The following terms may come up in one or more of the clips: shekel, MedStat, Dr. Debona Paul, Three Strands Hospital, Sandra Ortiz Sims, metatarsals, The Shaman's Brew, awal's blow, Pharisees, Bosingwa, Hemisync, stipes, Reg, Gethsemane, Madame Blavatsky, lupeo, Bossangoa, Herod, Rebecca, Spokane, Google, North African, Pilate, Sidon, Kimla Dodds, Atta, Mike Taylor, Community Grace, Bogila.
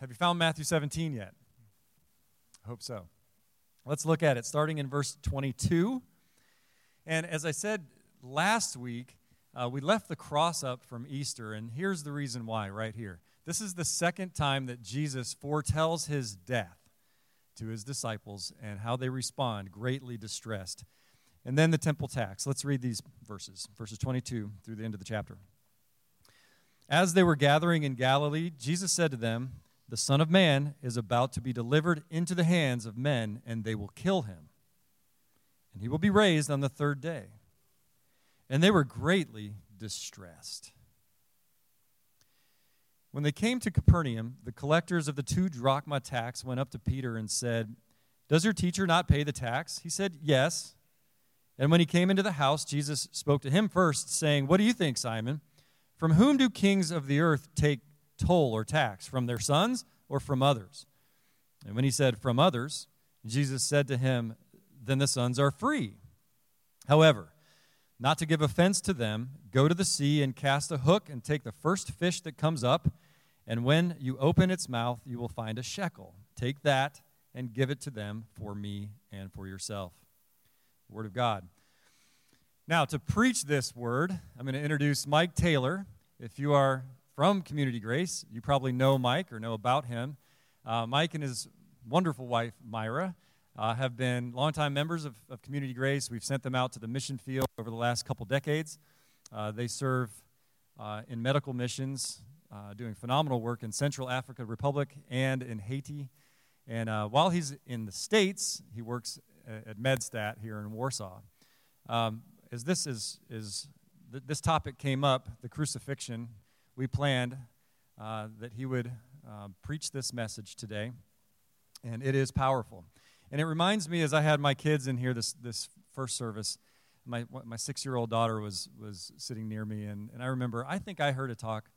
Have you found Matthew 17 yet? I hope so. Let's look at it, starting in verse 22. And as I said last week, we left the cross up from Easter, and here's the reason why right here. This is the second time that Jesus foretells his death to his disciples and how they respond, greatly distressed. And then the temple tax. Let's read these verses, verses 22 through the end of the chapter. As they were gathering in Galilee, Jesus said to them, "The Son of Man is about to be delivered into the hands of men, and they will kill him. And he will be raised on the third day." And they were greatly distressed. When they came to Capernaum, the collectors of the 2 drachma tax went up to Peter and said, "Does your teacher not pay the tax?" He said, "Yes." And when he came into the house, Jesus spoke to him first, saying, "What do you think, Simon? From whom do kings of the earth take toll or tax? From their sons or from others?" And when he said, "From others," Jesus said to him, "Then the sons are free. However, not to give offense to them, go to the sea and cast a hook and take the first fish that comes up, and when you open its mouth, you will find a shekel. Take that and give it to them for me and for yourself." Word of God. Now, to preach this word, I'm going to introduce Mike Taylor. If you are from Community Grace, you probably know Mike or know about him. Mike and his wonderful wife, Myra, have been longtime members of Community Grace. We've sent them out to the mission field over the last couple decades. They serve in medical missions, doing phenomenal work in Central African Republic and in Haiti. And while he's in the States, he works at MedStat here in Warsaw. As this this topic came up, the crucifixion, we planned that he would preach this message today, and it is powerful. And it reminds me, as I had my kids in here this first service, my 6-year-old daughter was sitting near me, and I remember, I think I heard a talk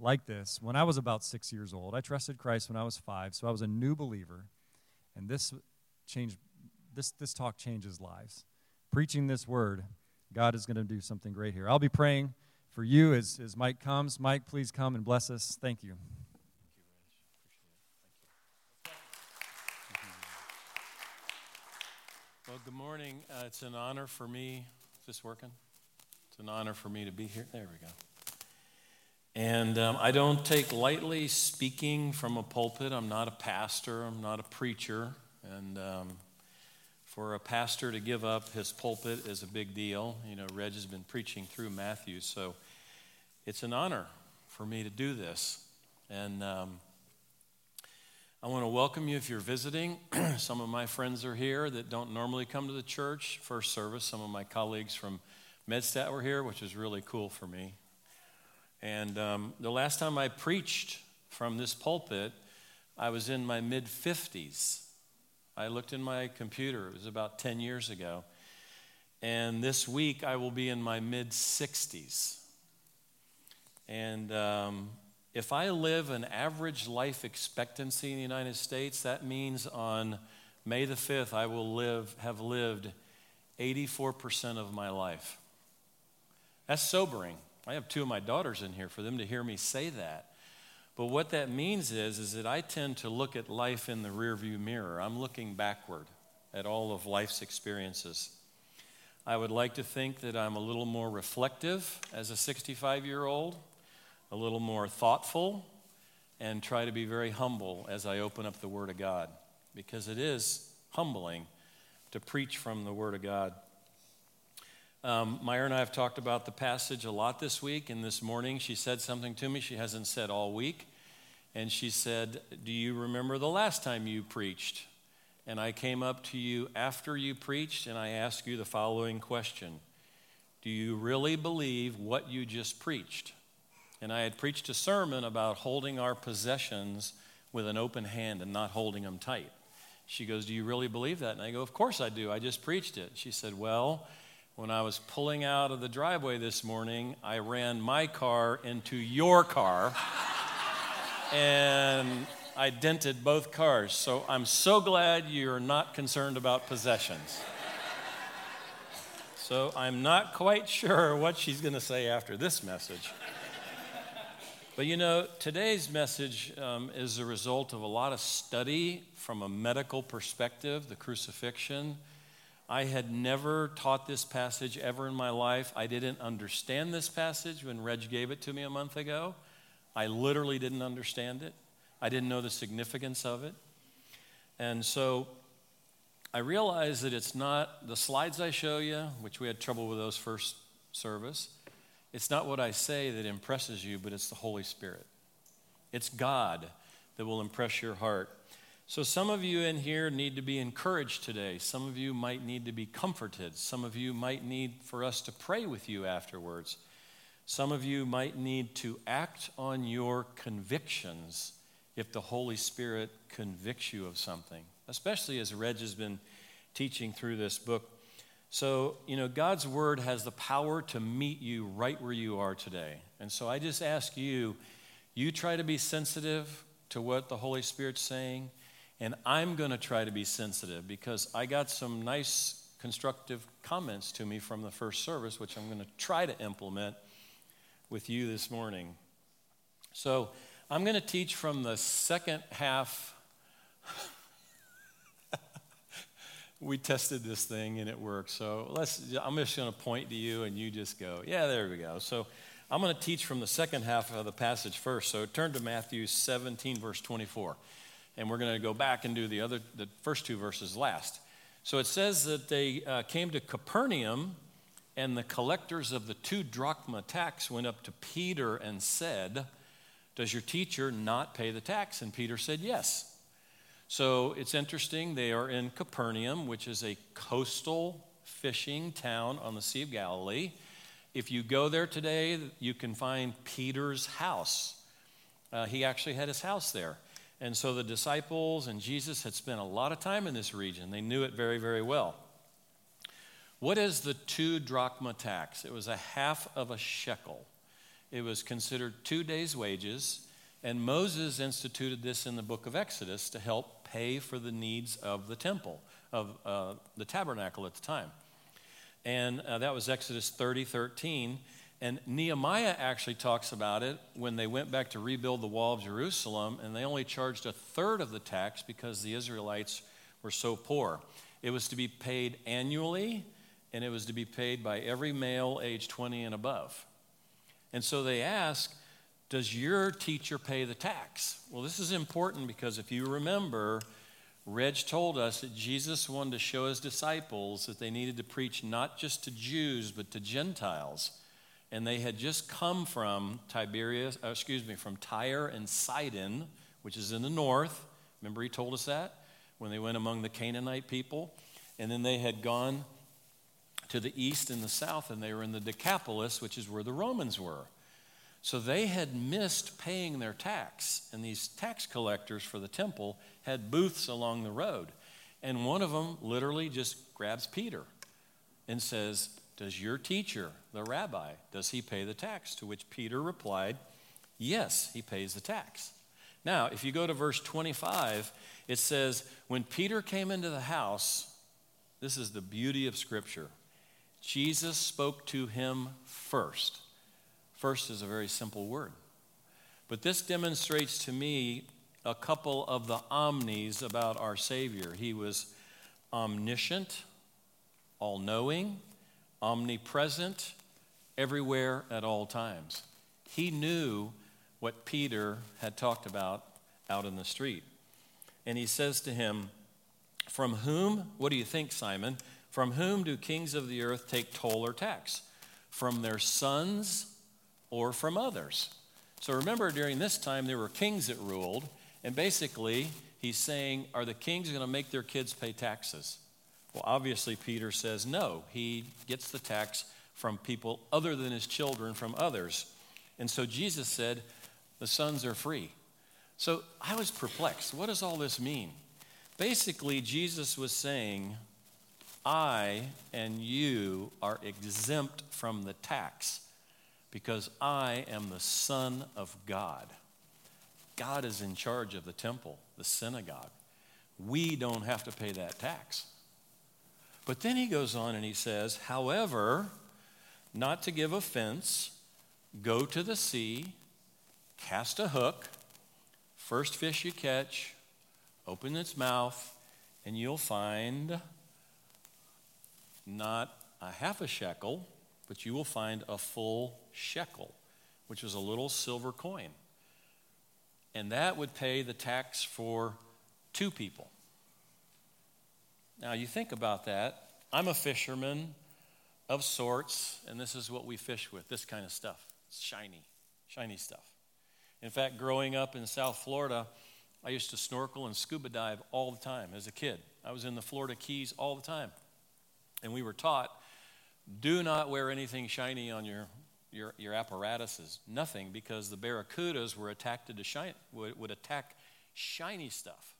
like this when I was about 6 years old. I trusted Christ when I was 5, so I was a new believer, and this talk changes lives. Preaching this word, God is going to do something great here. I'll be praying for you as Mike comes. Mike, please come and bless us. Thank you. Well, good morning. It's an honor for me. Is this working? It's an honor for me to be here. There we go. And I don't take lightly speaking from a pulpit. I'm not a pastor. I'm not a preacher. And for a pastor to give up his pulpit is a big deal. You know, Reg has been preaching through Matthew, so it's an honor for me to do this. And I want to welcome you if you're visiting. Some of my friends are here that don't normally come to the church. First service, some of my colleagues from MedStat were here, which is really cool for me. And the last time I preached from this pulpit, I was in my mid-50s. I looked in my computer. It was about 10 years ago. And this week, I will be in my mid-60s. And if I live an average life expectancy in the United States, that means on May the 5th, I will have lived 84% of my life. That's sobering. I have 2 of my daughters in here for them to hear me say that. But what that means is that I tend to look at life in the rearview mirror. I'm looking backward at all of life's experiences. I would like to think that I'm a little more reflective as a 65-year-old. A little more thoughtful, and try to be very humble as I open up the Word of God, because it is humbling to preach from the Word of God. Myra and I have talked about the passage a lot this week, and this morning she said something to me she hasn't said all week, and she said, "Do you remember the last time you preached?" And I came up to you after you preached, and I asked you the following question: "Do you really believe what you just preached?" And I had preached a sermon about holding our possessions with an open hand and not holding them tight. She goes, "Do you really believe that?" And I go, "Of course I do. I just preached it." She said, "Well, when I was pulling out of the driveway this morning, I ran my car into your car, and I dented both cars. So I'm so glad you're not concerned about possessions." So I'm not quite sure what she's going to say after this message. But you know, today's message is a result of a lot of study from a medical perspective, the crucifixion. I had never taught this passage ever in my life. I didn't understand this passage when Reg gave it to me a month ago. I literally didn't understand it. I didn't know the significance of it. And so I realized that it's not the slides I show you, which we had trouble with those first service. It's not what I say that impresses you, but it's the Holy Spirit. It's God that will impress your heart. So some of you in here need to be encouraged today. Some of you might need to be comforted. Some of you might need for us to pray with you afterwards. Some of you might need to act on your convictions if the Holy Spirit convicts you of something, especially as Reg has been teaching through this book. So, you know, God's word has the power to meet you right where you are today. And so I just ask you try to be sensitive to what the Holy Spirit's saying, and I'm going to try to be sensitive because I got some nice constructive comments to me from the first service, which I'm going to try to implement with you this morning. So I'm going to teach from the second half. We tested this thing and it worked. So I'm just going to point to you and you just go, yeah, there we go. So I'm going to teach from the second half of the passage first. So turn to Matthew 17, verse 24. And we're going to go back and do the first two verses last. So it says that they came to Capernaum, and the collectors of the 2 drachma tax went up to Peter and said, "Does your teacher not pay the tax?" And Peter said, "Yes." So it's interesting, they are in Capernaum, which is a coastal fishing town on the Sea of Galilee. If you go there today, you can find Peter's house. He actually had his house there. And so the disciples and Jesus had spent a lot of time in this region. They knew it very, very well. What is the 2 drachma tax? It was a half of a shekel. It was considered 2 days' wages. And Moses instituted this in the book of Exodus to help pay for the needs of the temple, of the tabernacle at the time. And that was Exodus 30:13. And Nehemiah actually talks about it when they went back to rebuild the wall of Jerusalem, and they only charged 1/3 of the tax because the Israelites were so poor. It was to be paid annually, and it was to be paid by every male age 20 and above. And so they asked, "Does your teacher pay the tax?" Well, this is important because if you remember, Reg told us that Jesus wanted to show his disciples that they needed to preach not just to Jews, but to Gentiles. And they had just come from from Tyre and Sidon, which is in the north. Remember he told us that when they went among the Canaanite people. And then they had gone to the east and the south, and they were in the Decapolis, which is where the Romans were. So they had missed paying their tax, and these tax collectors for the temple had booths along the road. And one of them literally just grabs Peter and says, "Does your teacher, the rabbi, does he pay the tax?" To which Peter replied, "Yes, he pays the tax." Now, if you go to verse 25, it says, when Peter came into the house, this is the beauty of Scripture, Jesus spoke to him first. First is a very simple word. But this demonstrates to me a couple of the omnis about our Savior. He was omniscient, all-knowing, omnipresent, everywhere at all times. He knew what Peter had talked about out in the street. And he says to him, "From whom, what do you think, Simon? From whom do kings of the earth take toll or tax? From their sons or from others?" So remember, during this time, there were kings that ruled, and basically, he's saying, are the kings going to make their kids pay taxes? Well, obviously, Peter says no. He gets the tax from people other than his children, from others. And so Jesus said, the sons are free. So I was perplexed. What does all this mean? Basically, Jesus was saying, I and you are exempt from the tax, because I am the Son of God. God is in charge of the temple, the synagogue. We don't have to pay that tax. But then he goes on and he says, however, not to give offense, go to the sea, cast a hook, first fish you catch, open its mouth, and you'll find not a half a shekel, but you will find a full shekel, which is a little silver coin. And that would pay the tax for two people. Now, you think about that. I'm a fisherman of sorts, and this is what we fish with, this kind of stuff. It's shiny, shiny stuff. In fact, growing up in South Florida, I used to snorkel and scuba dive all the time as a kid. I was in the Florida Keys all the time. And we were taught, do not wear anything shiny on your apparatuses, nothing, because the barracudas would attack shiny stuff.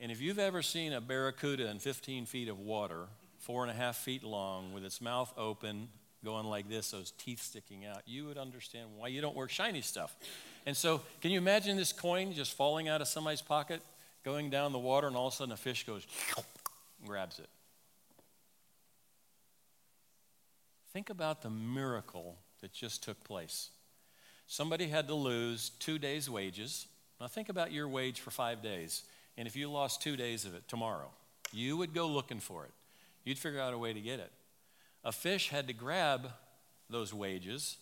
And if you've ever seen a barracuda in 15 feet of water, 4.5 feet long, with its mouth open, going like this, those teeth sticking out, you would understand why you don't wear shiny stuff. And so, can you imagine this coin just falling out of somebody's pocket, going down the water, and all of a sudden a fish goes and grabs it? Think about the miracle that just took place. Somebody had to lose 2 days' wages. Now think about your wage for 5 days. And if you lost 2 days of it tomorrow, you would go looking for it. You'd figure out a way to get it. A fish had to grab those wages,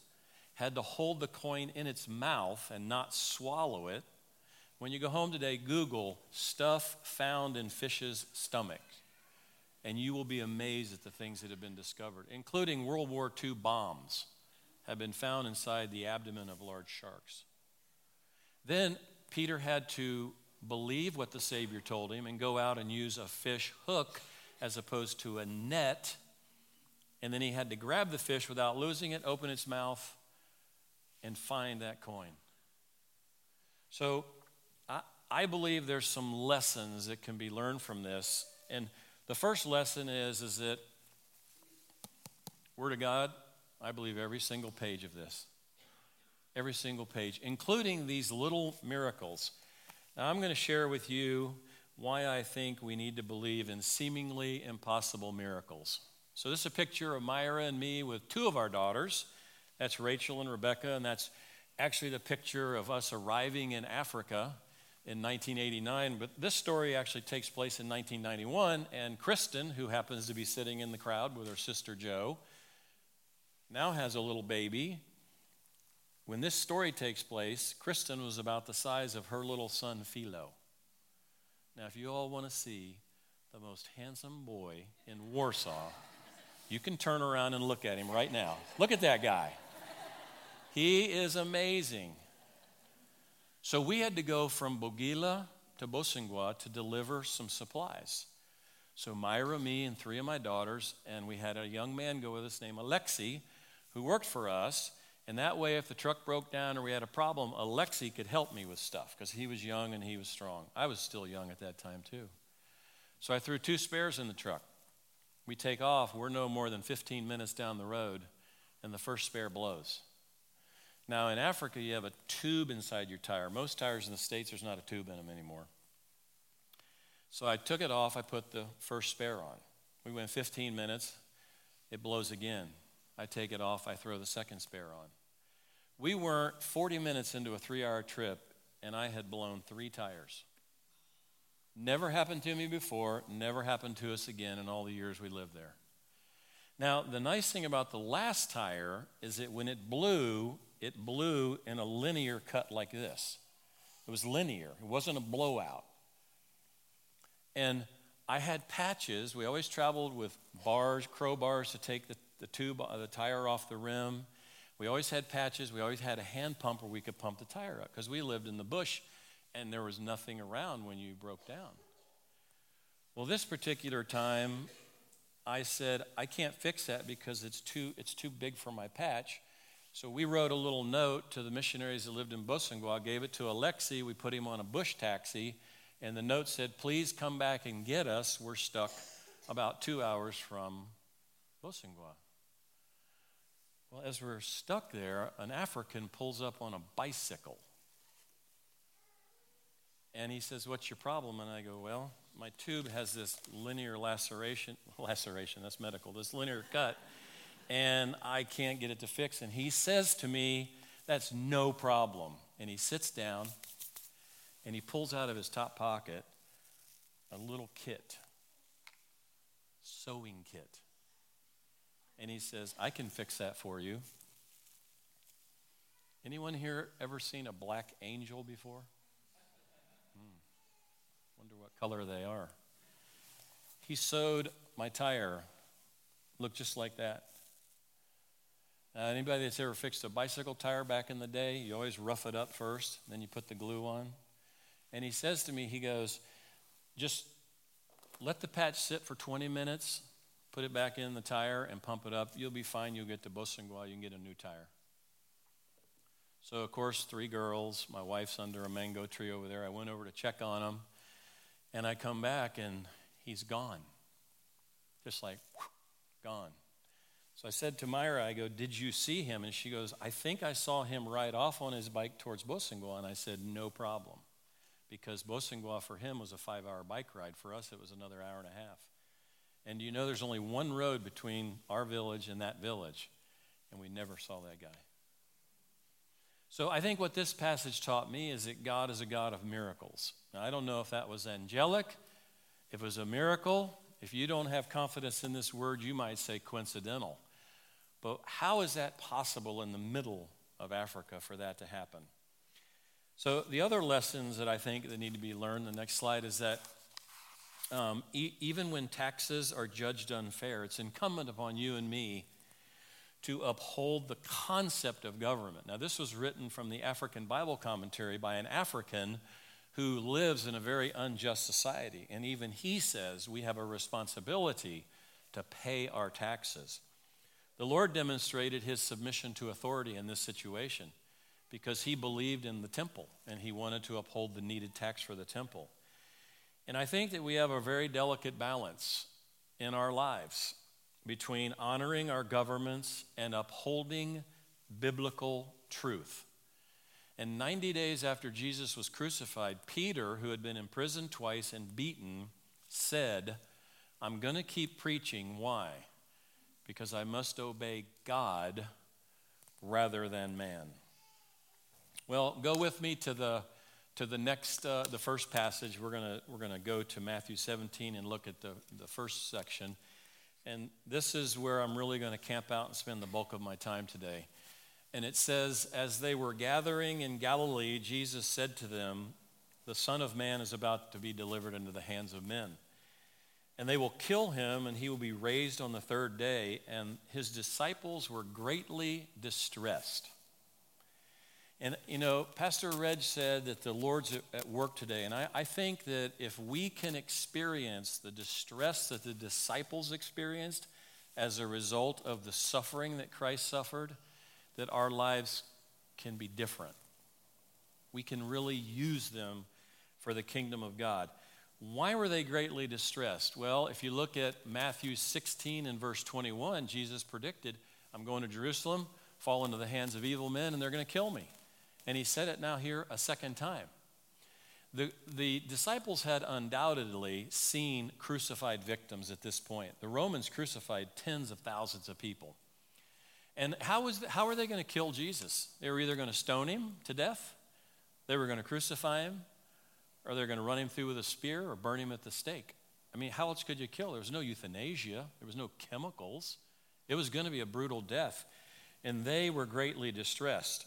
had to hold the coin in its mouth and not swallow it. When you go home today, Google stuff found in fish's stomach. And you will be amazed at the things that have been discovered, including World War II bombs have been found inside the abdomen of large sharks. Then Peter had to believe what the Savior told him and go out and use a fish hook as opposed to a net. And then he had to grab the fish without losing it, open its mouth, and find that coin. So I believe there's some lessons that can be learned from this. And the first lesson is that, Word of God, I believe every single page of this. Every single page, including these little miracles. Now, I'm going to share with you why I think we need to believe in seemingly impossible miracles. So this is a picture of Myra and me with two of our daughters. That's Rachel and Rebecca, and that's actually the picture of us arriving in Africa in 1989, but this story actually takes place in 1991, and Kristen, who happens to be sitting in the crowd with her sister Jo, now has a little baby. When this story takes place, Kristen was about the size of her little son, Philo. Now, if you all want to see the most handsome boy in Warsaw, you can turn around and look at him right now. Look at that guy. He is amazing. So we had to go from Bogila to Bosingwa to deliver some supplies. So Myra, me, and three of my daughters, and we had a young man go with us named Alexi, who worked for us. And that way, if the truck broke down or we had a problem, Alexi could help me with stuff because he was young and he was strong. I was still young at that time, too. So I threw two spares in the truck. We take off. We're no more than 15 minutes down the road, and the first spare blows. Now, in Africa, you have a tube inside your tire. Most tires in the States, there's not a tube in them anymore. So I took it off. I put the first spare on. We went 15 minutes. It blows again. I take it off. I throw the second spare on. We weren't 40 minutes into a 3-hour trip, and I had blown three tires. Never happened to me before. Never happened to us again in all the years we lived there. Now, the nice thing about the last tire is that when it blew in a linear cut like this. It was linear. It wasn't a blowout. And I had patches. We always traveled with bars, crowbars to take the tire off the rim. We always had patches. We always had a hand pump where we could pump the tire up because we lived in the bush and there was nothing around when you broke down. Well, this particular time, I said, I can't fix that because it's too big for my patch. So we wrote a little note to the missionaries that lived in Bossangoa, gave it to Alexi, we put him on a bush taxi, and the note said, please come back and get us. We're stuck about 2 hours from Bossangoa. Well, as we're stuck there, an African pulls up on a bicycle. And he says, what's your problem? And I go, well, my tube has this linear laceration, that's medical, this linear cut. And I can't get it to fix. And he says to me, that's no problem. and he sits down and he pulls out of his top pocket a little kit, sewing kit. And he says, I can fix that for you. Anyone here ever seen a black angel before? Wonder what color they are. He sewed my tire. Looked just like that. Anybody that's ever fixed a bicycle tire back in the day, you always rough it up first, then you put the glue on. And he says to me, he goes, just let the patch sit for 20 minutes, put it back in the tire and pump it up. You'll be fine. You'll get to Bosingwa. You can get a new tire. So, of course, 3 girls. My wife's under a mango tree over there. I went over to check on them, and I come back, and he's gone. Just like, whew, gone. So I said to Myra, I go, did you see him? And she goes, I think I saw him ride off on his bike towards Bossangoa. And I said, no problem. Because Bossangoa for him was a 5-hour bike ride. For us, it was another hour and a half. And you know there's only one road between our village and that village. And we never saw that guy. So I think what this passage taught me is that God is a God of miracles. Now, I don't know if that was angelic, if it was a miracle. If you don't have confidence in this word, you might say coincidental. But how is that possible in the middle of Africa for that to happen? So the other lessons that I think that need to be learned, the next slide, is that even when taxes are judged unfair, it's incumbent upon you and me to uphold the concept of government. Now, this was written from the African Bible Commentary by an African who lives in a very unjust society. And even he says we have a responsibility to pay our taxes. The Lord demonstrated his submission to authority in this situation because he believed in the temple and he wanted to uphold the needed tax for the temple. And I think that we have a very delicate balance in our lives between honoring our governments and upholding biblical truth. And 90 days after Jesus was crucified, Peter, who had been imprisoned twice and beaten, said, I'm going to keep preaching. Why? Because I must obey God rather than man. Well, go with me to the next, the first passage. We're going to go to Matthew 17 and look at the first section. And this is where I'm really going to camp out and spend the bulk of my time today. And it says, as they were gathering in Galilee, Jesus said to them, the Son of Man is about to be delivered into the hands of men. And they will kill him, and he will be raised on the 3rd day. And his disciples were greatly distressed. And, you know, Pastor Reg said that the Lord's at work today. And I think that if we can experience the distress that the disciples experienced as a result of the suffering that Christ suffered, that our lives can be different. We can really use them for the kingdom of God. Why were they greatly distressed? Well, if you look at Matthew 16 and verse 21, Jesus predicted, I'm going to Jerusalem, fall into the hands of evil men, and they're going to kill me. And he said it now here a second time. The disciples had undoubtedly seen crucified victims at this point. The Romans crucified tens of thousands of people. And how are they going to kill Jesus? They were either going to stone him to death, they were going to crucify him, or they're going to run him through with a spear or burn him at the stake. I mean, how else could you kill? There was no euthanasia. There was no chemicals. It was going to be a brutal death. And they were greatly distressed.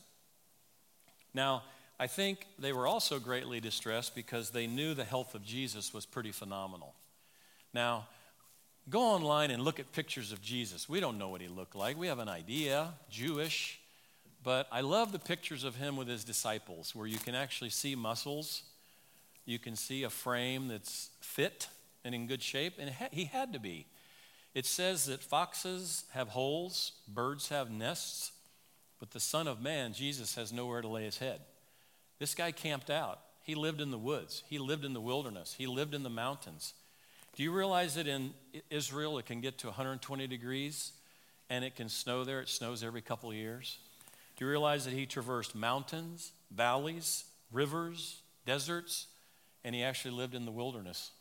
Now, I think they were also greatly distressed because they knew the health of Jesus was pretty phenomenal. Now, go online and look at pictures of Jesus. We don't know what he looked like. We have an idea, Jewish. But I love the pictures of him with his disciples where you can actually see muscles. You can see a frame that's fit and in good shape. And he had to be. It says that foxes have holes, birds have nests, but the Son of Man, Jesus, has nowhere to lay his head. This guy camped out. He lived in the woods. He lived in the wilderness. He lived in the mountains. Do you realize that in Israel it can get to 120 degrees and it can snow there? It snows every couple of years. Do you realize that he traversed mountains, valleys, rivers, deserts, and he actually lived in the wilderness?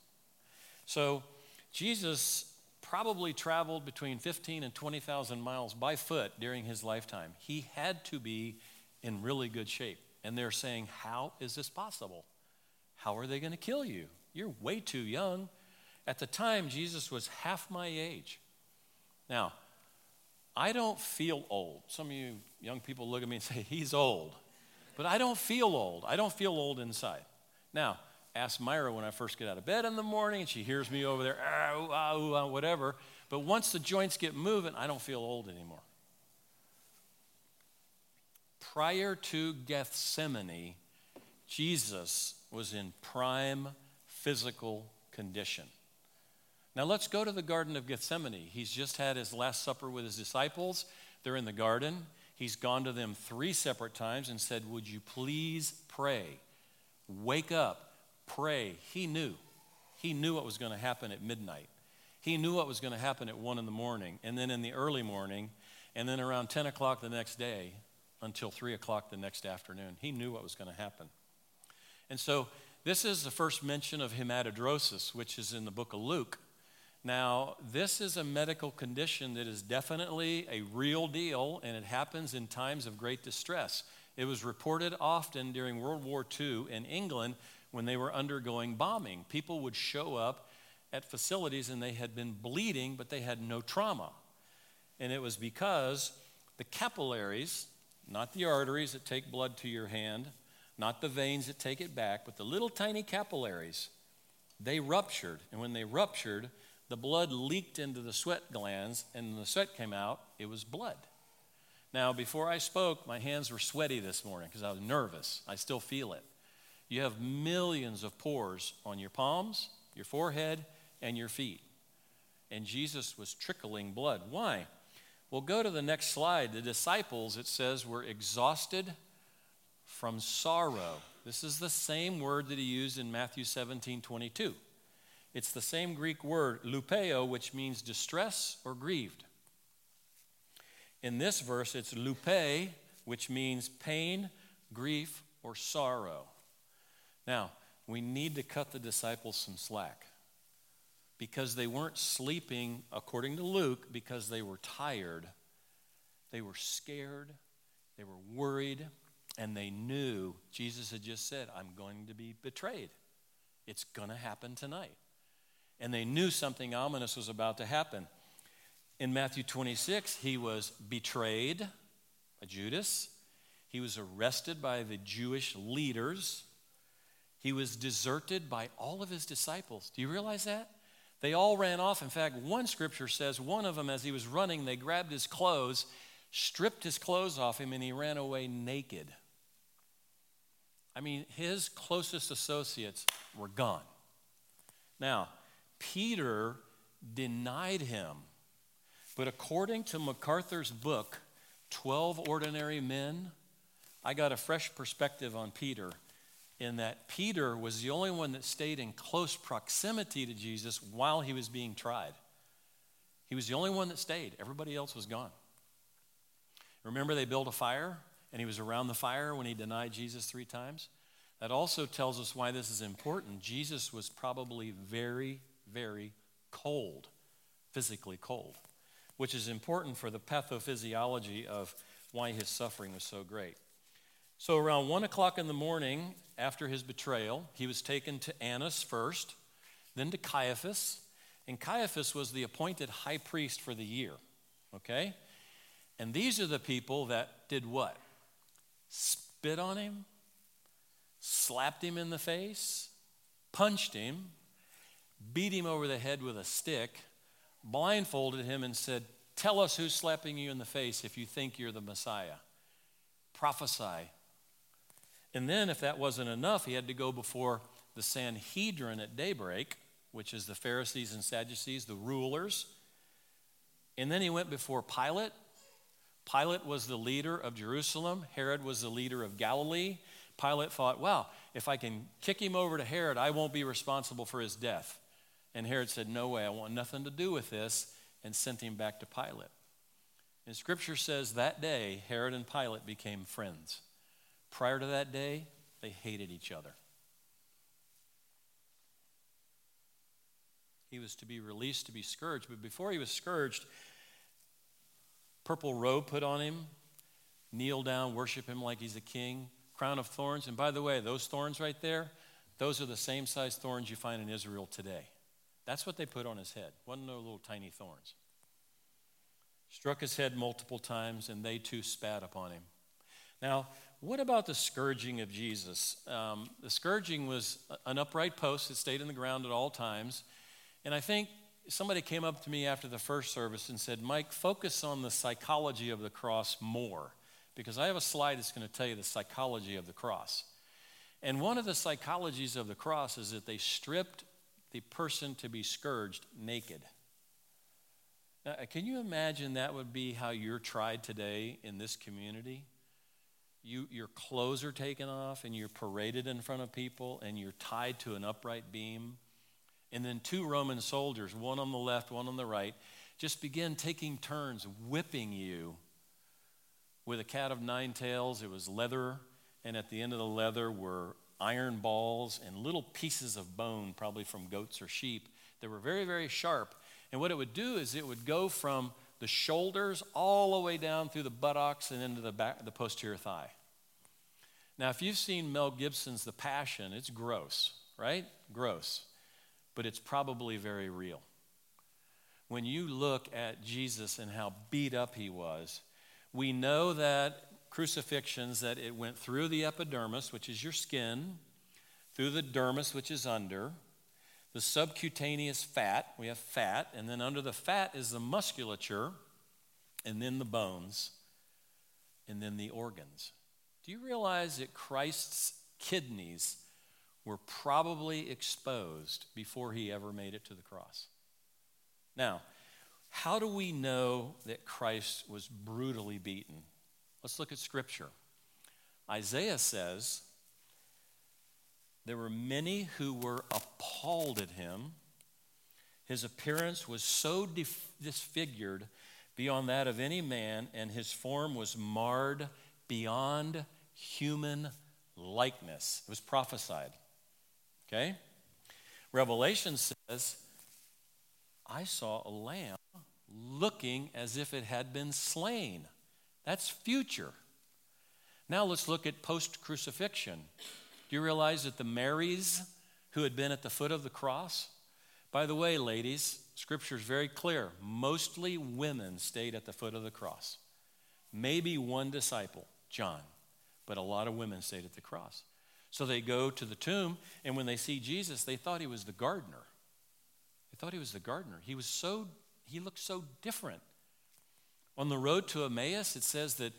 So Jesus probably traveled between 15 and 20,000 miles by foot during his lifetime. He had to be in really good shape. And they're saying, how is this possible? How are they going to kill you? You're way too young. At the time, Jesus was half my age. Now, I don't feel old. Some of you young people look at me and say, he's old. But I don't feel old. I don't feel old inside. Now, ask Myra when I first get out of bed in the morning, and she hears me over there, whatever. But once the joints get moving, I don't feel old anymore. Prior to Gethsemane, Jesus was in prime physical condition. Now let's go to the Garden of Gethsemane. He's just had his last supper with his disciples. They're in the garden. He's gone to them three separate times and said, would you please pray? Wake up, pray. He knew. He knew what was going to happen at midnight. He knew what was going to happen at 1 a.m. and then in the early morning, and then around 10 o'clock the next day until 3 o'clock the next afternoon. He knew what was going to happen. And so this is the first mention of hematidrosis, which is in the book of Luke. Now, this is a medical condition that is definitely a real deal, and it happens in times of great distress. It was reported often during World War II in England when they were undergoing bombing. People would show up at facilities and they had been bleeding, but they had no trauma. And it was because the capillaries, not the arteries that take blood to your hand, not the veins that take it back, but the little tiny capillaries, they ruptured. And when they ruptured, the blood leaked into the sweat glands, and when the sweat came out, it was blood. Now, before I spoke, my hands were sweaty this morning because I was nervous. I still feel it. You have millions of pores on your palms, your forehead, and your feet. And Jesus was trickling blood. Why? Well, go to the next slide. The disciples, it says, were exhausted from sorrow. This is the same word that he used in Matthew 17:22. It's the same Greek word, lupeo, which means distress or grieved. In this verse, it's lupe, which means pain, grief, or sorrow. Now, we need to cut the disciples some slack because they weren't sleeping, according to Luke, because they were tired. They were scared, they were worried, and they knew Jesus had just said, I'm going to be betrayed. It's going to happen tonight. And they knew something ominous was about to happen. In Matthew 26, he was betrayed by Judas. He was arrested by the Jewish leaders. He was deserted by all of his disciples. Do you realize that? They all ran off. In fact, one scripture says one of them, as he was running, they grabbed his clothes, stripped his clothes off him, and he ran away naked. I mean, his closest associates were gone. Now, Peter denied him. But according to MacArthur's book, 12 Ordinary Men, I got a fresh perspective on Peter in that Peter was the only one that stayed in close proximity to Jesus while he was being tried. He was the only one that stayed. Everybody else was gone. Remember, they built a fire, and he was around the fire when he denied Jesus three times? That also tells us why this is important. Jesus was probably very, very cold, physically cold, which is important for the pathophysiology of why his suffering was so great. So around 1 o'clock in the morning after his betrayal, he was taken to Annas first, then to Caiaphas, and Caiaphas was the appointed high priest for the year, okay? And these are the people that did what? Spit on him, slapped him in the face, punched him, beat him over the head with a stick, blindfolded him and said, tell us who's slapping you in the face if you think you're the Messiah. Prophesy. And then if that wasn't enough, he had to go before the Sanhedrin at daybreak, which is the Pharisees and Sadducees, the rulers. And then he went before Pilate. Pilate was the leader of Jerusalem. Herod was the leader of Galilee. Pilate thought, wow, if I can kick him over to Herod, I won't be responsible for his death. And Herod said, no way, I want nothing to do with this, and sent him back to Pilate. And Scripture says that day, Herod and Pilate became friends. Prior to that day, they hated each other. He was to be released to be scourged, but before he was scourged, purple robe put on him, kneel down, worship him like he's a king, crown of thorns. And by the way, those thorns right there, those are the same size thorns you find in Israel today. That's what they put on his head. Wasn't no little tiny thorns. Struck his head multiple times, and they too spat upon him. Now, what about the scourging of Jesus? The scourging was an upright post that stayed in the ground at all times. And I think somebody came up to me after the first service and said, Mike, focus on the psychology of the cross more, because I have a slide that's going to tell you the psychology of the cross. And one of the psychologies of the cross is that they stripped the person to be scourged naked. Now, can you imagine that would be how you're tried today in this community? Your clothes are taken off, and you're paraded in front of people, and you're tied to an upright beam. And then two Roman soldiers, one on the left, one on the right, just begin taking turns whipping you with a cat of nine tails. It was leather, and at the end of the leather were iron balls and little pieces of bone, probably from goats or sheep, that were very, very sharp. And what it would do is it would go from the shoulders all the way down through the buttocks and into the back, the posterior thigh. Now, if you've seen Mel Gibson's The Passion, it's gross, right? Gross. But it's probably very real. When you look at Jesus and how beat up he was, we know that crucifixions, that it went through the epidermis, which is your skin, through the dermis, which is under, the subcutaneous fat, we have fat, and then under the fat is the musculature, and then the bones, and then the organs. Do you realize that Christ's kidneys were probably exposed before he ever made it to the cross? Now, how do we know that Christ was brutally beaten? Let's look at Scripture. Isaiah says, there were many who were appalled at him. His appearance was so disfigured beyond that of any man, and his form was marred beyond human likeness. It was prophesied. Okay? Revelation says, I saw a lamb looking as if it had been slain. That's future. Now let's look at post-crucifixion. Do you realize that the Marys who had been at the foot of the cross? By the way, ladies, Scripture is very clear. Mostly women stayed at the foot of the cross. Maybe one disciple, John, but a lot of women stayed at the cross. So they go to the tomb, and when they see Jesus, they thought he was the gardener. They thought he was the gardener. He looked so different. On the road to Emmaus, it says that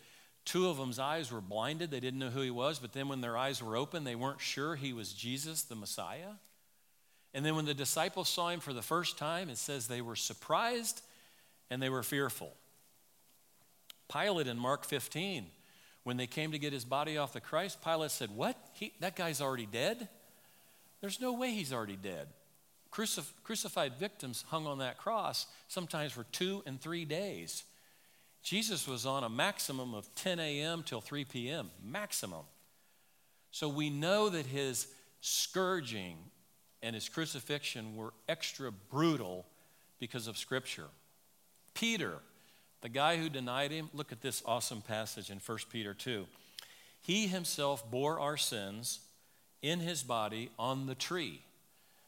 two of them's eyes were blinded. They didn't know who he was, but then when their eyes were open, they weren't sure he was Jesus, the Messiah. And then when the disciples saw him for the first time, it says they were surprised and they were fearful. Pilate in Mark 15, when they came to get his body off the cross, Pilate said, what? That guy's already dead? There's no way he's already dead. Crucified victims hung on that cross sometimes for 2 and 3 days. Jesus was on a maximum of 10 a.m. till 3 p.m., maximum. So we know that his scourging and his crucifixion were extra brutal because of Scripture. Peter, the guy who denied him, look at this awesome passage in 1 Peter 2. He himself bore our sins in his body on the tree.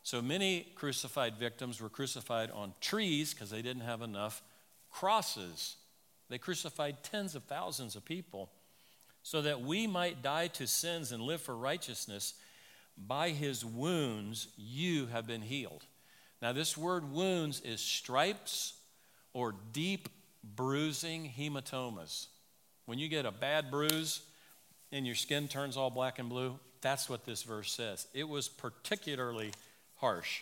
So many crucified victims were crucified on trees because they didn't have enough crosses. They crucified tens of thousands of people so that we might die to sins and live for righteousness. By his wounds, you have been healed. Now, this word wounds is stripes or deep bruising hematomas. When you get a bad bruise and your skin turns all black and blue, that's what this verse says. It was particularly harsh.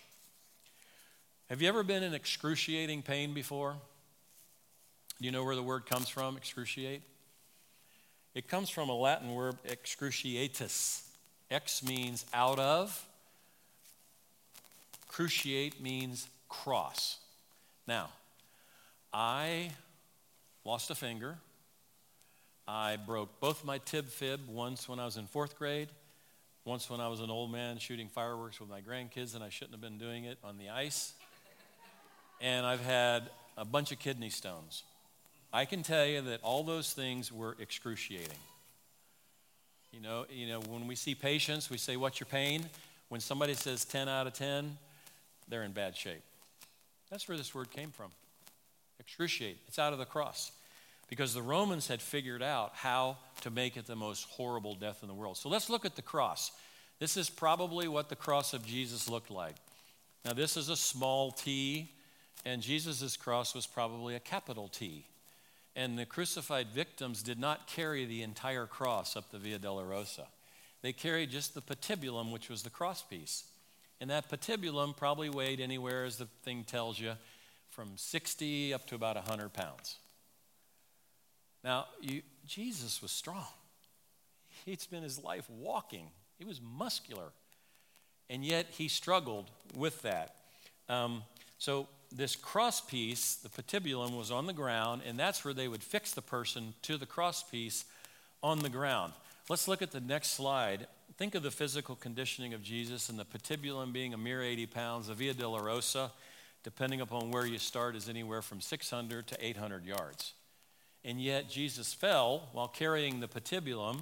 Have you ever been in excruciating pain before? Do you know where the word comes from, excruciate? It comes from a Latin word, excruciatus. Ex means out of. Cruciate means cross. Now, I lost a finger. I broke both my tib fib, once when I was in 4th grade, once when I was an old man shooting fireworks with my grandkids, and I shouldn't have been doing it on the ice. And I've had a bunch of kidney stones. I can tell you that all those things were excruciating. You know, when we see patients, we say, what's your pain? When somebody says 10 out of 10, they're in bad shape. That's where this word came from. Excruciate. It's out of the cross. Because the Romans had figured out how to make it the most horrible death in the world. So let's look at the cross. This is probably what the cross of Jesus looked like. Now, this is a small T, and Jesus' cross was probably a capital T. And the crucified victims did not carry the entire cross up the Via Dolorosa. They carried just the patibulum, which was the crosspiece. And that patibulum probably weighed anywhere, as the thing tells you, from 60 up to about 100 pounds. Now, Jesus was strong. He'd spent his life walking. He was muscular. And yet he struggled with that. So this cross piece, the patibulum, was on the ground, and that's where they would fix the person to the cross piece on the ground. Let's look at the next slide. Think of the physical conditioning of Jesus and the patibulum being a mere 80 pounds. The Via Dolorosa, depending upon where you start, is anywhere from 600 to 800 yards. And yet Jesus fell while carrying the patibulum.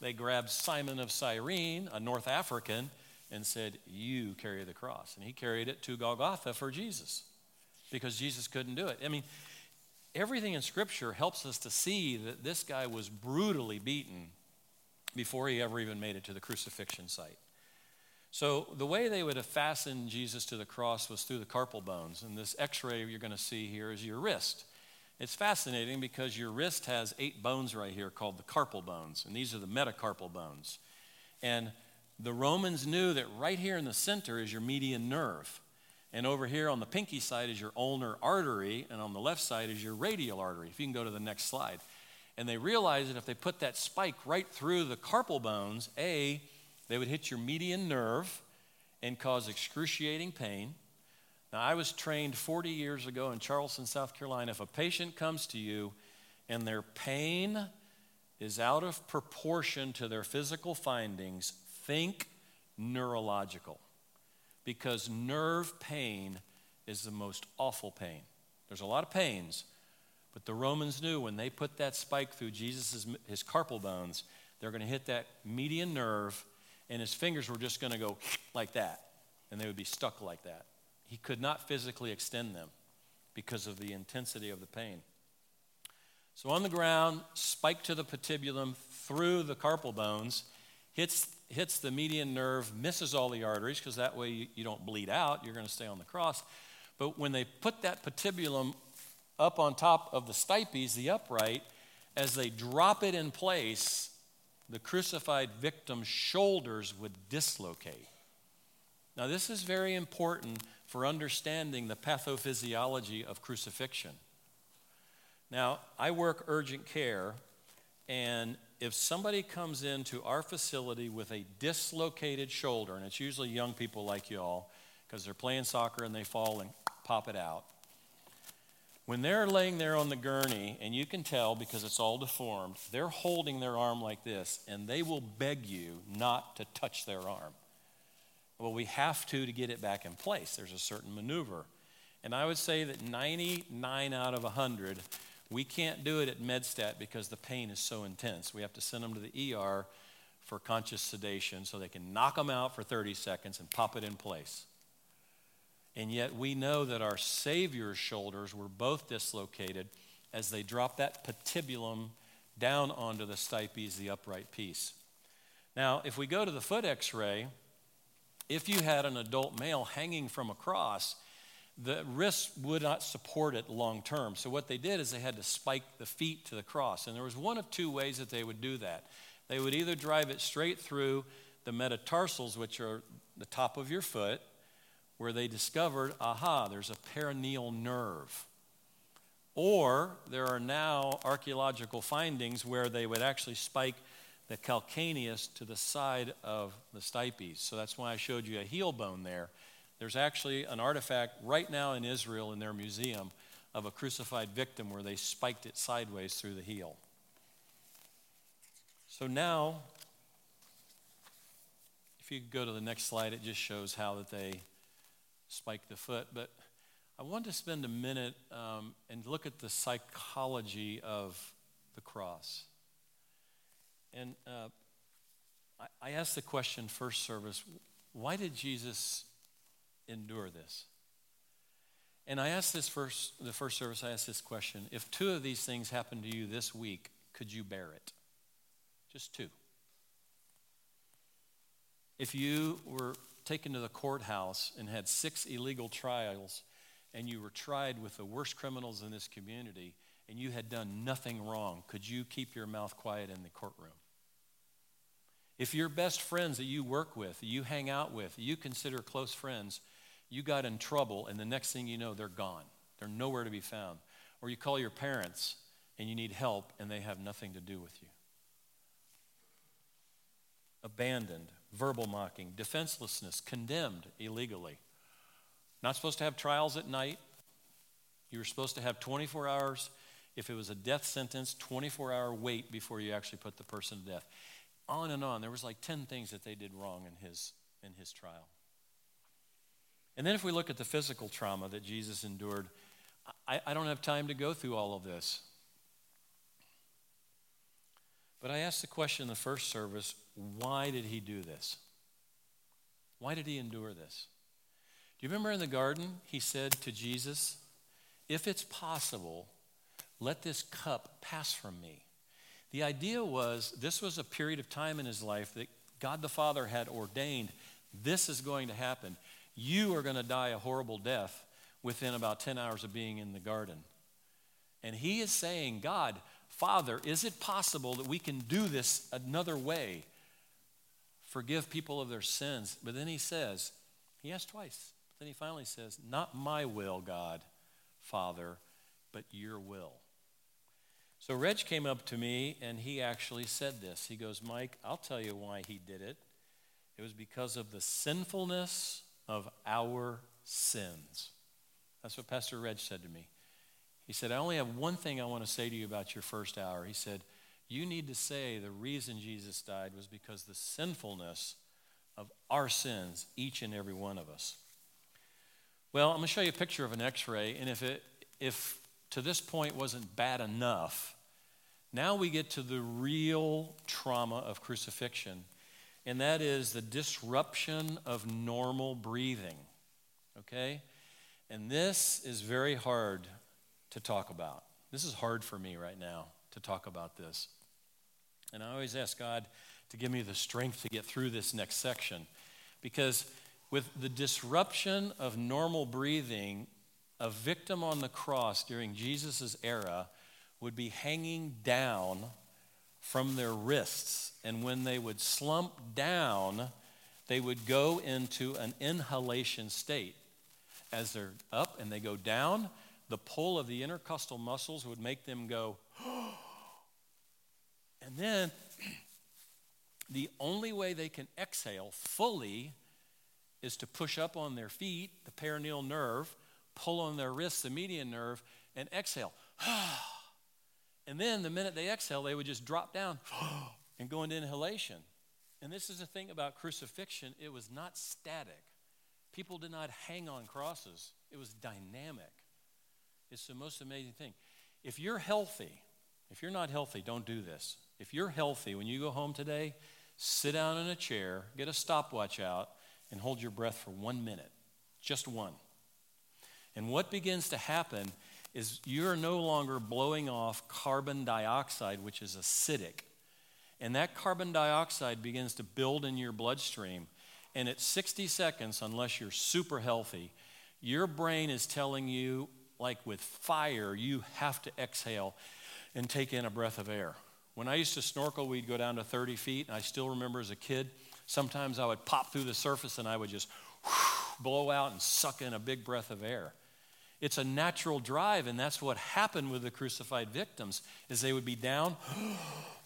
They grabbed Simon of Cyrene, a North African, and said, you carry the cross. And he carried it to Golgotha for Jesus, because Jesus couldn't do it. I mean, everything in Scripture helps us to see that this guy was brutally beaten before he ever even made it to the crucifixion site. So the way they would have fastened Jesus to the cross was through the carpal bones. And this x-ray you're going to see here is your wrist. It's fascinating because your wrist has 8 bones right here called the carpal bones. And these are the metacarpal bones. And the Romans knew that right here in the center is your median nerve. And over here on the pinky side is your ulnar artery, and on the left side is your radial artery. If you can go to the next slide. And they realized that if they put that spike right through the carpal bones, A, they would hit your median nerve and cause excruciating pain. Now, I was trained 40 years ago in Charleston, South Carolina. If a patient comes to you and their pain is out of proportion to their physical findings, think neurological. Because nerve pain is the most awful pain. There's a lot of pains, but the Romans knew when they put that spike through Jesus' his carpal bones, they're going to hit that median nerve, and his fingers were just going to go like that, and they would be stuck like that. He could not physically extend them because of the intensity of the pain. So on the ground, spike to the patibulum, through the carpal bones, hits the median nerve, misses all the arteries, because that way you don't bleed out. You're going to stay on the cross. But when they put that patibulum up on top of the stipes, the upright, as they drop it in place, the crucified victim's shoulders would dislocate. Now, this is very important for understanding the pathophysiology of crucifixion. Now, I work urgent care, and if somebody comes into our facility with a dislocated shoulder, and it's usually young people like y'all, because they're playing soccer and they fall and pop it out. When they're laying there on the gurney, and you can tell because it's all deformed, they're holding their arm like this, and they will beg you not to touch their arm. Well, we have to get it back in place. There's a certain maneuver. And I would say that 99 out of 100, we can't do it at MedStat because the pain is so intense. We have to send them to the ER for conscious sedation so they can knock them out for 30 seconds and pop it in place. And yet we know that our Savior's shoulders were both dislocated as they dropped that patibulum down onto the stipes, the upright piece. Now, if we go to the foot x-ray, if you had an adult male hanging from a cross, the wrists would not support it long term. So what they did is they had to spike the feet to the cross. And there was one of two ways that they would do that. They would either drive it straight through the metatarsals, which are the top of your foot, where they discovered, aha, there's a peroneal nerve. Or there are now archaeological findings where they would actually spike the calcaneus to the side of the stipes. So that's why I showed you a heel bone there. There's actually an artifact right now in Israel in their museum of a crucified victim where they spiked it sideways through the heel. So now, if you go to the next slide, it just shows how that they spiked the foot. But I want to spend a minute and look at the psychology of the cross. And I asked the question first service, why did Jesus endure this? And I asked this the first service, I asked this question, if two of these things happened to you this week, could you bear it? Just two. If you were taken to the courthouse and had 6 illegal trials and you were tried with the worst criminals in this community and you had done nothing wrong, could you keep your mouth quiet in the courtroom? If your best friends that you work with, you hang out with, you consider close friends, you got in trouble and the next thing you know, they're gone. They're nowhere to be found. Or you call your parents and you need help and they have nothing to do with you. Abandoned, verbal mocking, defenselessness, condemned illegally. Not supposed to have trials at night. You were supposed to have 24 hours. If it was a death sentence, 24-hour wait before you actually put the person to death. On and on. There was like 10 things that they did wrong in his trial. And then if we look at the physical trauma that Jesus endured, I don't have time to go through all of this. But I asked the question in the first service, why did he do this? Why did he endure this? Do you remember in the garden, he said to Jesus, if it's possible, let this cup pass from me. The idea was this was a period of time in his life that God the Father had ordained, this is going to happen. You are going to die a horrible death within about 10 hours of being in the garden. And he is saying, God, Father, is it possible that we can do this another way? Forgive people of their sins. But then he says, he asked twice. But then he finally says, not my will, God, Father, but your will. So Reg came up to me, and he actually said this. He goes, Mike, I'll tell you why he did it. It was because of the sinfulness of our sins. That's what Pastor Reg said to me. He said, I only have one thing I want to say to you about your first hour. He said, you need to say the reason Jesus died was because the sinfulness of our sins, each and every one of us. Well, I'm going to show you a picture of an x-ray, and if to this point wasn't bad enough, now we get to the real trauma of crucifixion, and that is the disruption of normal breathing, okay? And this is very hard to talk about. This is hard for me right now to talk about this. And I always ask God to give me the strength to get through this next section, because with the disruption of normal breathing, a victim on the cross during Jesus' era would be hanging down from their wrists. And when they would slump down, they would go into an inhalation state. As they're up and they go down, the pull of the intercostal muscles would make them go, and then the only way they can exhale fully is to push up on their feet, the peroneal nerve, pull on their wrists, the median nerve, and exhale. And then the minute they exhale, they would just drop down and go into inhalation. And this is the thing about crucifixion. It was not static. People did not hang on crosses. It was dynamic. It's the most amazing thing. If you're healthy, if you're not healthy, don't do this. If you're healthy, when you go home today, sit down in a chair, get a stopwatch out, and hold your breath for 1 minute, just one. And what begins to happen is you're no longer blowing off carbon dioxide, which is acidic. And that carbon dioxide begins to build in your bloodstream. And at 60 seconds, unless you're super healthy, your brain is telling you, like with fire, you have to exhale and take in a breath of air. When I used to snorkel, we'd go down to 30 feet. And I still remember as a kid, sometimes I would pop through the surface and I would just blow out and suck in a big breath of air. It's a natural drive, and that's what happened with the crucified victims, is they would be down,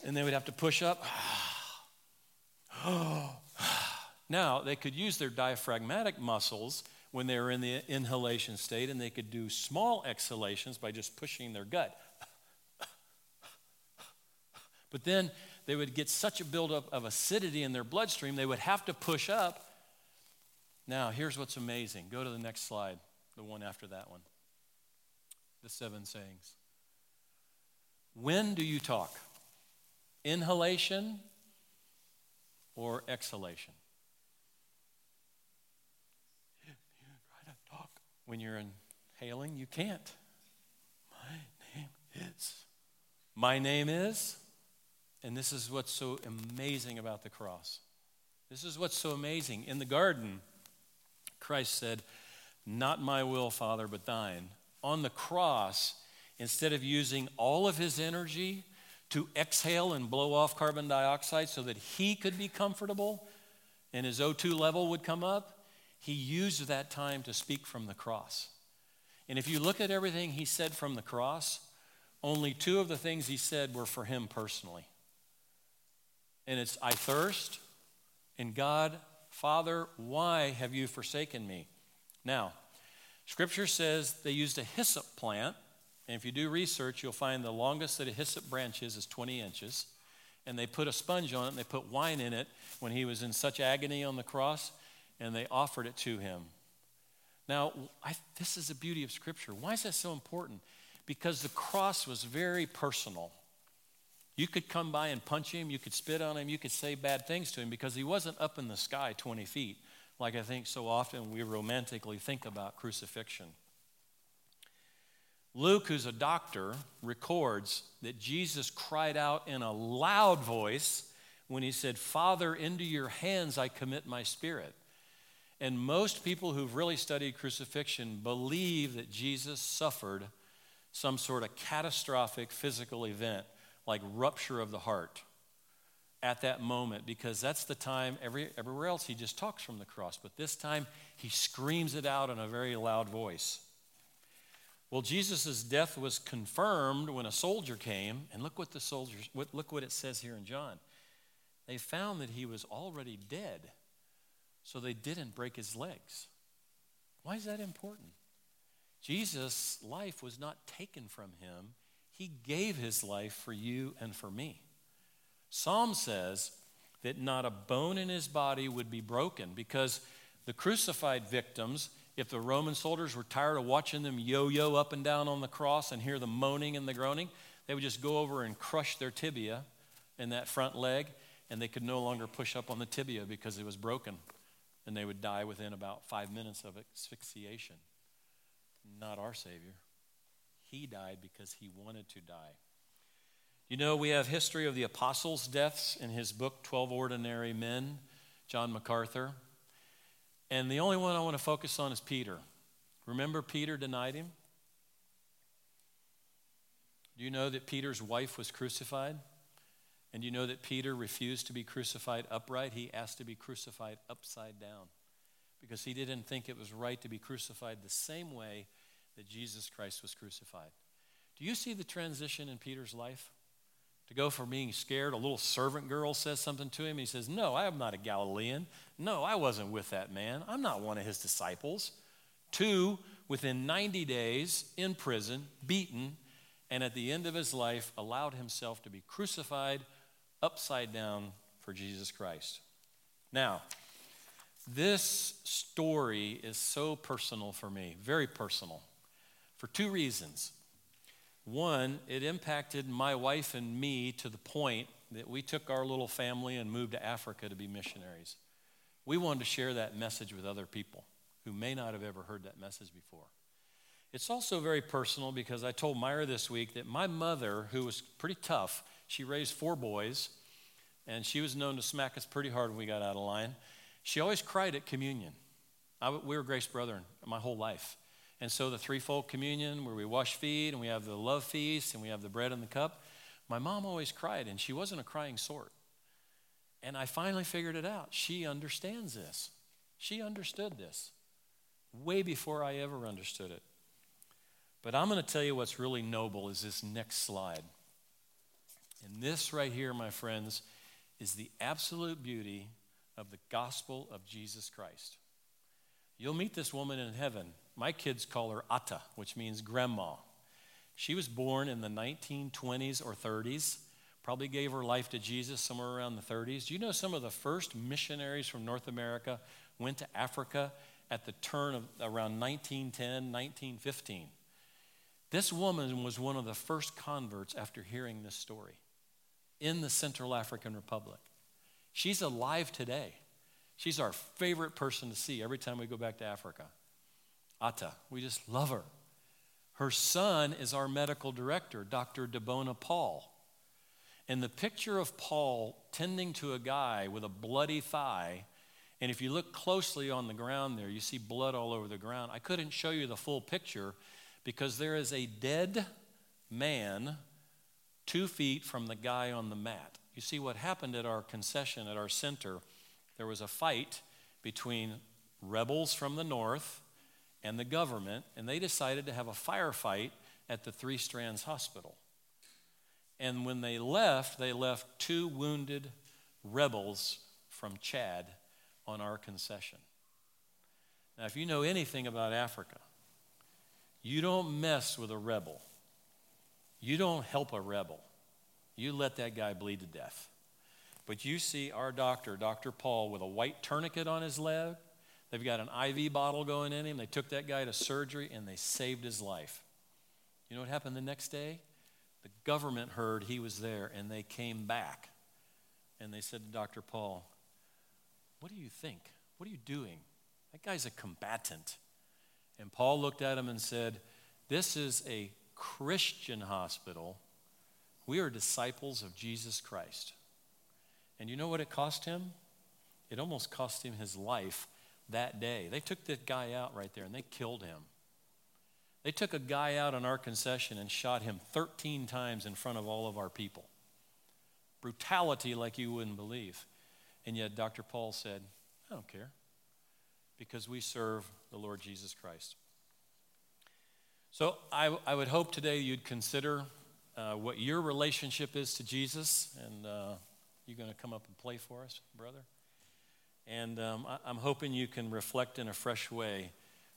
and they would have to push up. Now, they could use their diaphragmatic muscles when they were in the inhalation state, and they could do small exhalations by just pushing their gut. But then they would get such a buildup of acidity in their bloodstream, they would have to push up. Now, here's what's amazing. Go to the next slide. The one after that one. The 7 sayings. When do you talk? Inhalation or exhalation. You try to talk when you're inhaling, you can't. My name is, and this is what's so amazing about the cross. This is what's so amazing. In the garden, Christ said, "Not my will, Father, but thine." On the cross, instead of using all of his energy to exhale and blow off carbon dioxide so that he could be comfortable and his O2 level would come up, he used that time to speak from the cross. And if you look at everything he said from the cross, only two of the things he said were for him personally. And it's, "I thirst," and "God, Father, why have you forsaken me?" Now, Scripture says they used a hyssop plant, and if you do research, you'll find the longest that a hyssop branch is 20 inches, and they put a sponge on it, and they put wine in it when he was in such agony on the cross, and they offered it to him. Now, this is the beauty of Scripture. Why is that so important? Because the cross was very personal. You could come by and punch him, you could spit on him, you could say bad things to him, because he wasn't up in the sky 20 feet, like I think so often we romantically think about crucifixion. Luke, who's a doctor, records that Jesus cried out in a loud voice when he said, "Father, into your hands I commit my spirit." And most people who've really studied crucifixion believe that Jesus suffered some sort of catastrophic physical event, like rupture of the heart at that moment, because that's the time everywhere else he just talks from the cross. But this time he screams it out in a very loud voice. Well, Jesus' death was confirmed when a soldier came, and look what it says here in John. They found that he was already dead, so they didn't break his legs. Why is that important? Jesus' life was not taken from him. He gave his life for you and for me. Psalm says that not a bone in his body would be broken, because the crucified victims, if the Roman soldiers were tired of watching them yo-yo up and down on the cross and hear the moaning and the groaning, they would just go over and crush their tibia in that front leg, and they could no longer push up on the tibia because it was broken, and they would die within about 5 minutes of asphyxiation. Not our Savior. He died because he wanted to die. You know, we have history of the apostles' deaths in his book, 12 Ordinary Men, John MacArthur. And the only one I want to focus on is Peter. Remember Peter denied him? Do you know that Peter's wife was crucified? And you know that Peter refused to be crucified upright? He asked to be crucified upside down, because he didn't think it was right to be crucified the same way that Jesus Christ was crucified. Do you see the transition in Peter's life? To go from being scared, a little servant girl says something to him, and he says, "No, I am not a Galilean. No, I wasn't with that man. I'm not one of his disciples." To, within 90 days, in prison, beaten, and at the end of his life, allowed himself to be crucified upside down for Jesus Christ. Now, this story is so personal for me, very personal, for two reasons. One, it impacted my wife and me to the point that we took our little family and moved to Africa to be missionaries. We wanted to share that message with other people who may not have ever heard that message before. It's also very personal because I told Myra this week that my mother, who was pretty tough, she raised 4 boys, and she was known to smack us pretty hard when we got out of line. She always cried at communion. We were Grace Brethren my whole life. And so the threefold communion, where we wash feet and we have the love feast and we have the bread and the cup, my mom always cried, and she wasn't a crying sort. And I finally figured it out. She understands this. She understood this way before I ever understood it. But I'm going to tell you what's really noble is this next slide. And this right here, my friends, is the absolute beauty of the gospel of Jesus Christ. You'll meet this woman in heaven. My kids call her Atta, which means grandma. She was born in the 1920s or 30s, probably gave her life to Jesus somewhere around the 30s. Do you know some of the first missionaries from North America went to Africa at the turn of around 1910, 1915? This woman was one of the first converts after hearing this story in the Central African Republic. She's alive today. She's our favorite person to see every time we go back to Africa. Atta, we just love her. Her son is our medical director, Dr. Debona Paul. And the picture of Paul tending to a guy with a bloody thigh, and if you look closely on the ground there, you see blood all over the ground. I couldn't show you the full picture because there is a dead man 2 feet from the guy on the mat. You see what happened at our concession at our center, there was a fight between rebels from the north and the government, and they decided to have a firefight at the Three Strands Hospital. And when they left two wounded rebels from Chad on our concession. Now, if you know anything about Africa, you don't mess with a rebel. You don't help a rebel. You let that guy bleed to death. But you see our doctor, Dr. Paul, with a white tourniquet on his leg. They've got an IV bottle going in him. They took that guy to surgery, and they saved his life. You know what happened the next day? The government heard he was there, and they came back. And they said to Dr. Paul, "What do you think? What are you doing? That guy's a combatant." And Paul looked at him and said, "This is a Christian hospital. We are disciples of Jesus Christ." And you know what it cost him? It almost cost him his life that day. They took that guy out right there and they killed him. They took a guy out on our concession and shot him 13 times in front of all of our people. Brutality like you wouldn't believe. And yet Dr. Paul said, "I don't care, because we serve the Lord Jesus Christ." So I would hope today you'd consider what your relationship is to Jesus. And you're going to come up and play for us, brother. And I'm hoping you can reflect in a fresh way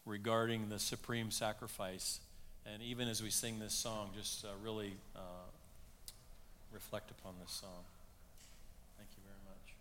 regarding the supreme sacrifice. And even as we sing this song, just really reflect upon this song. Thank you very much.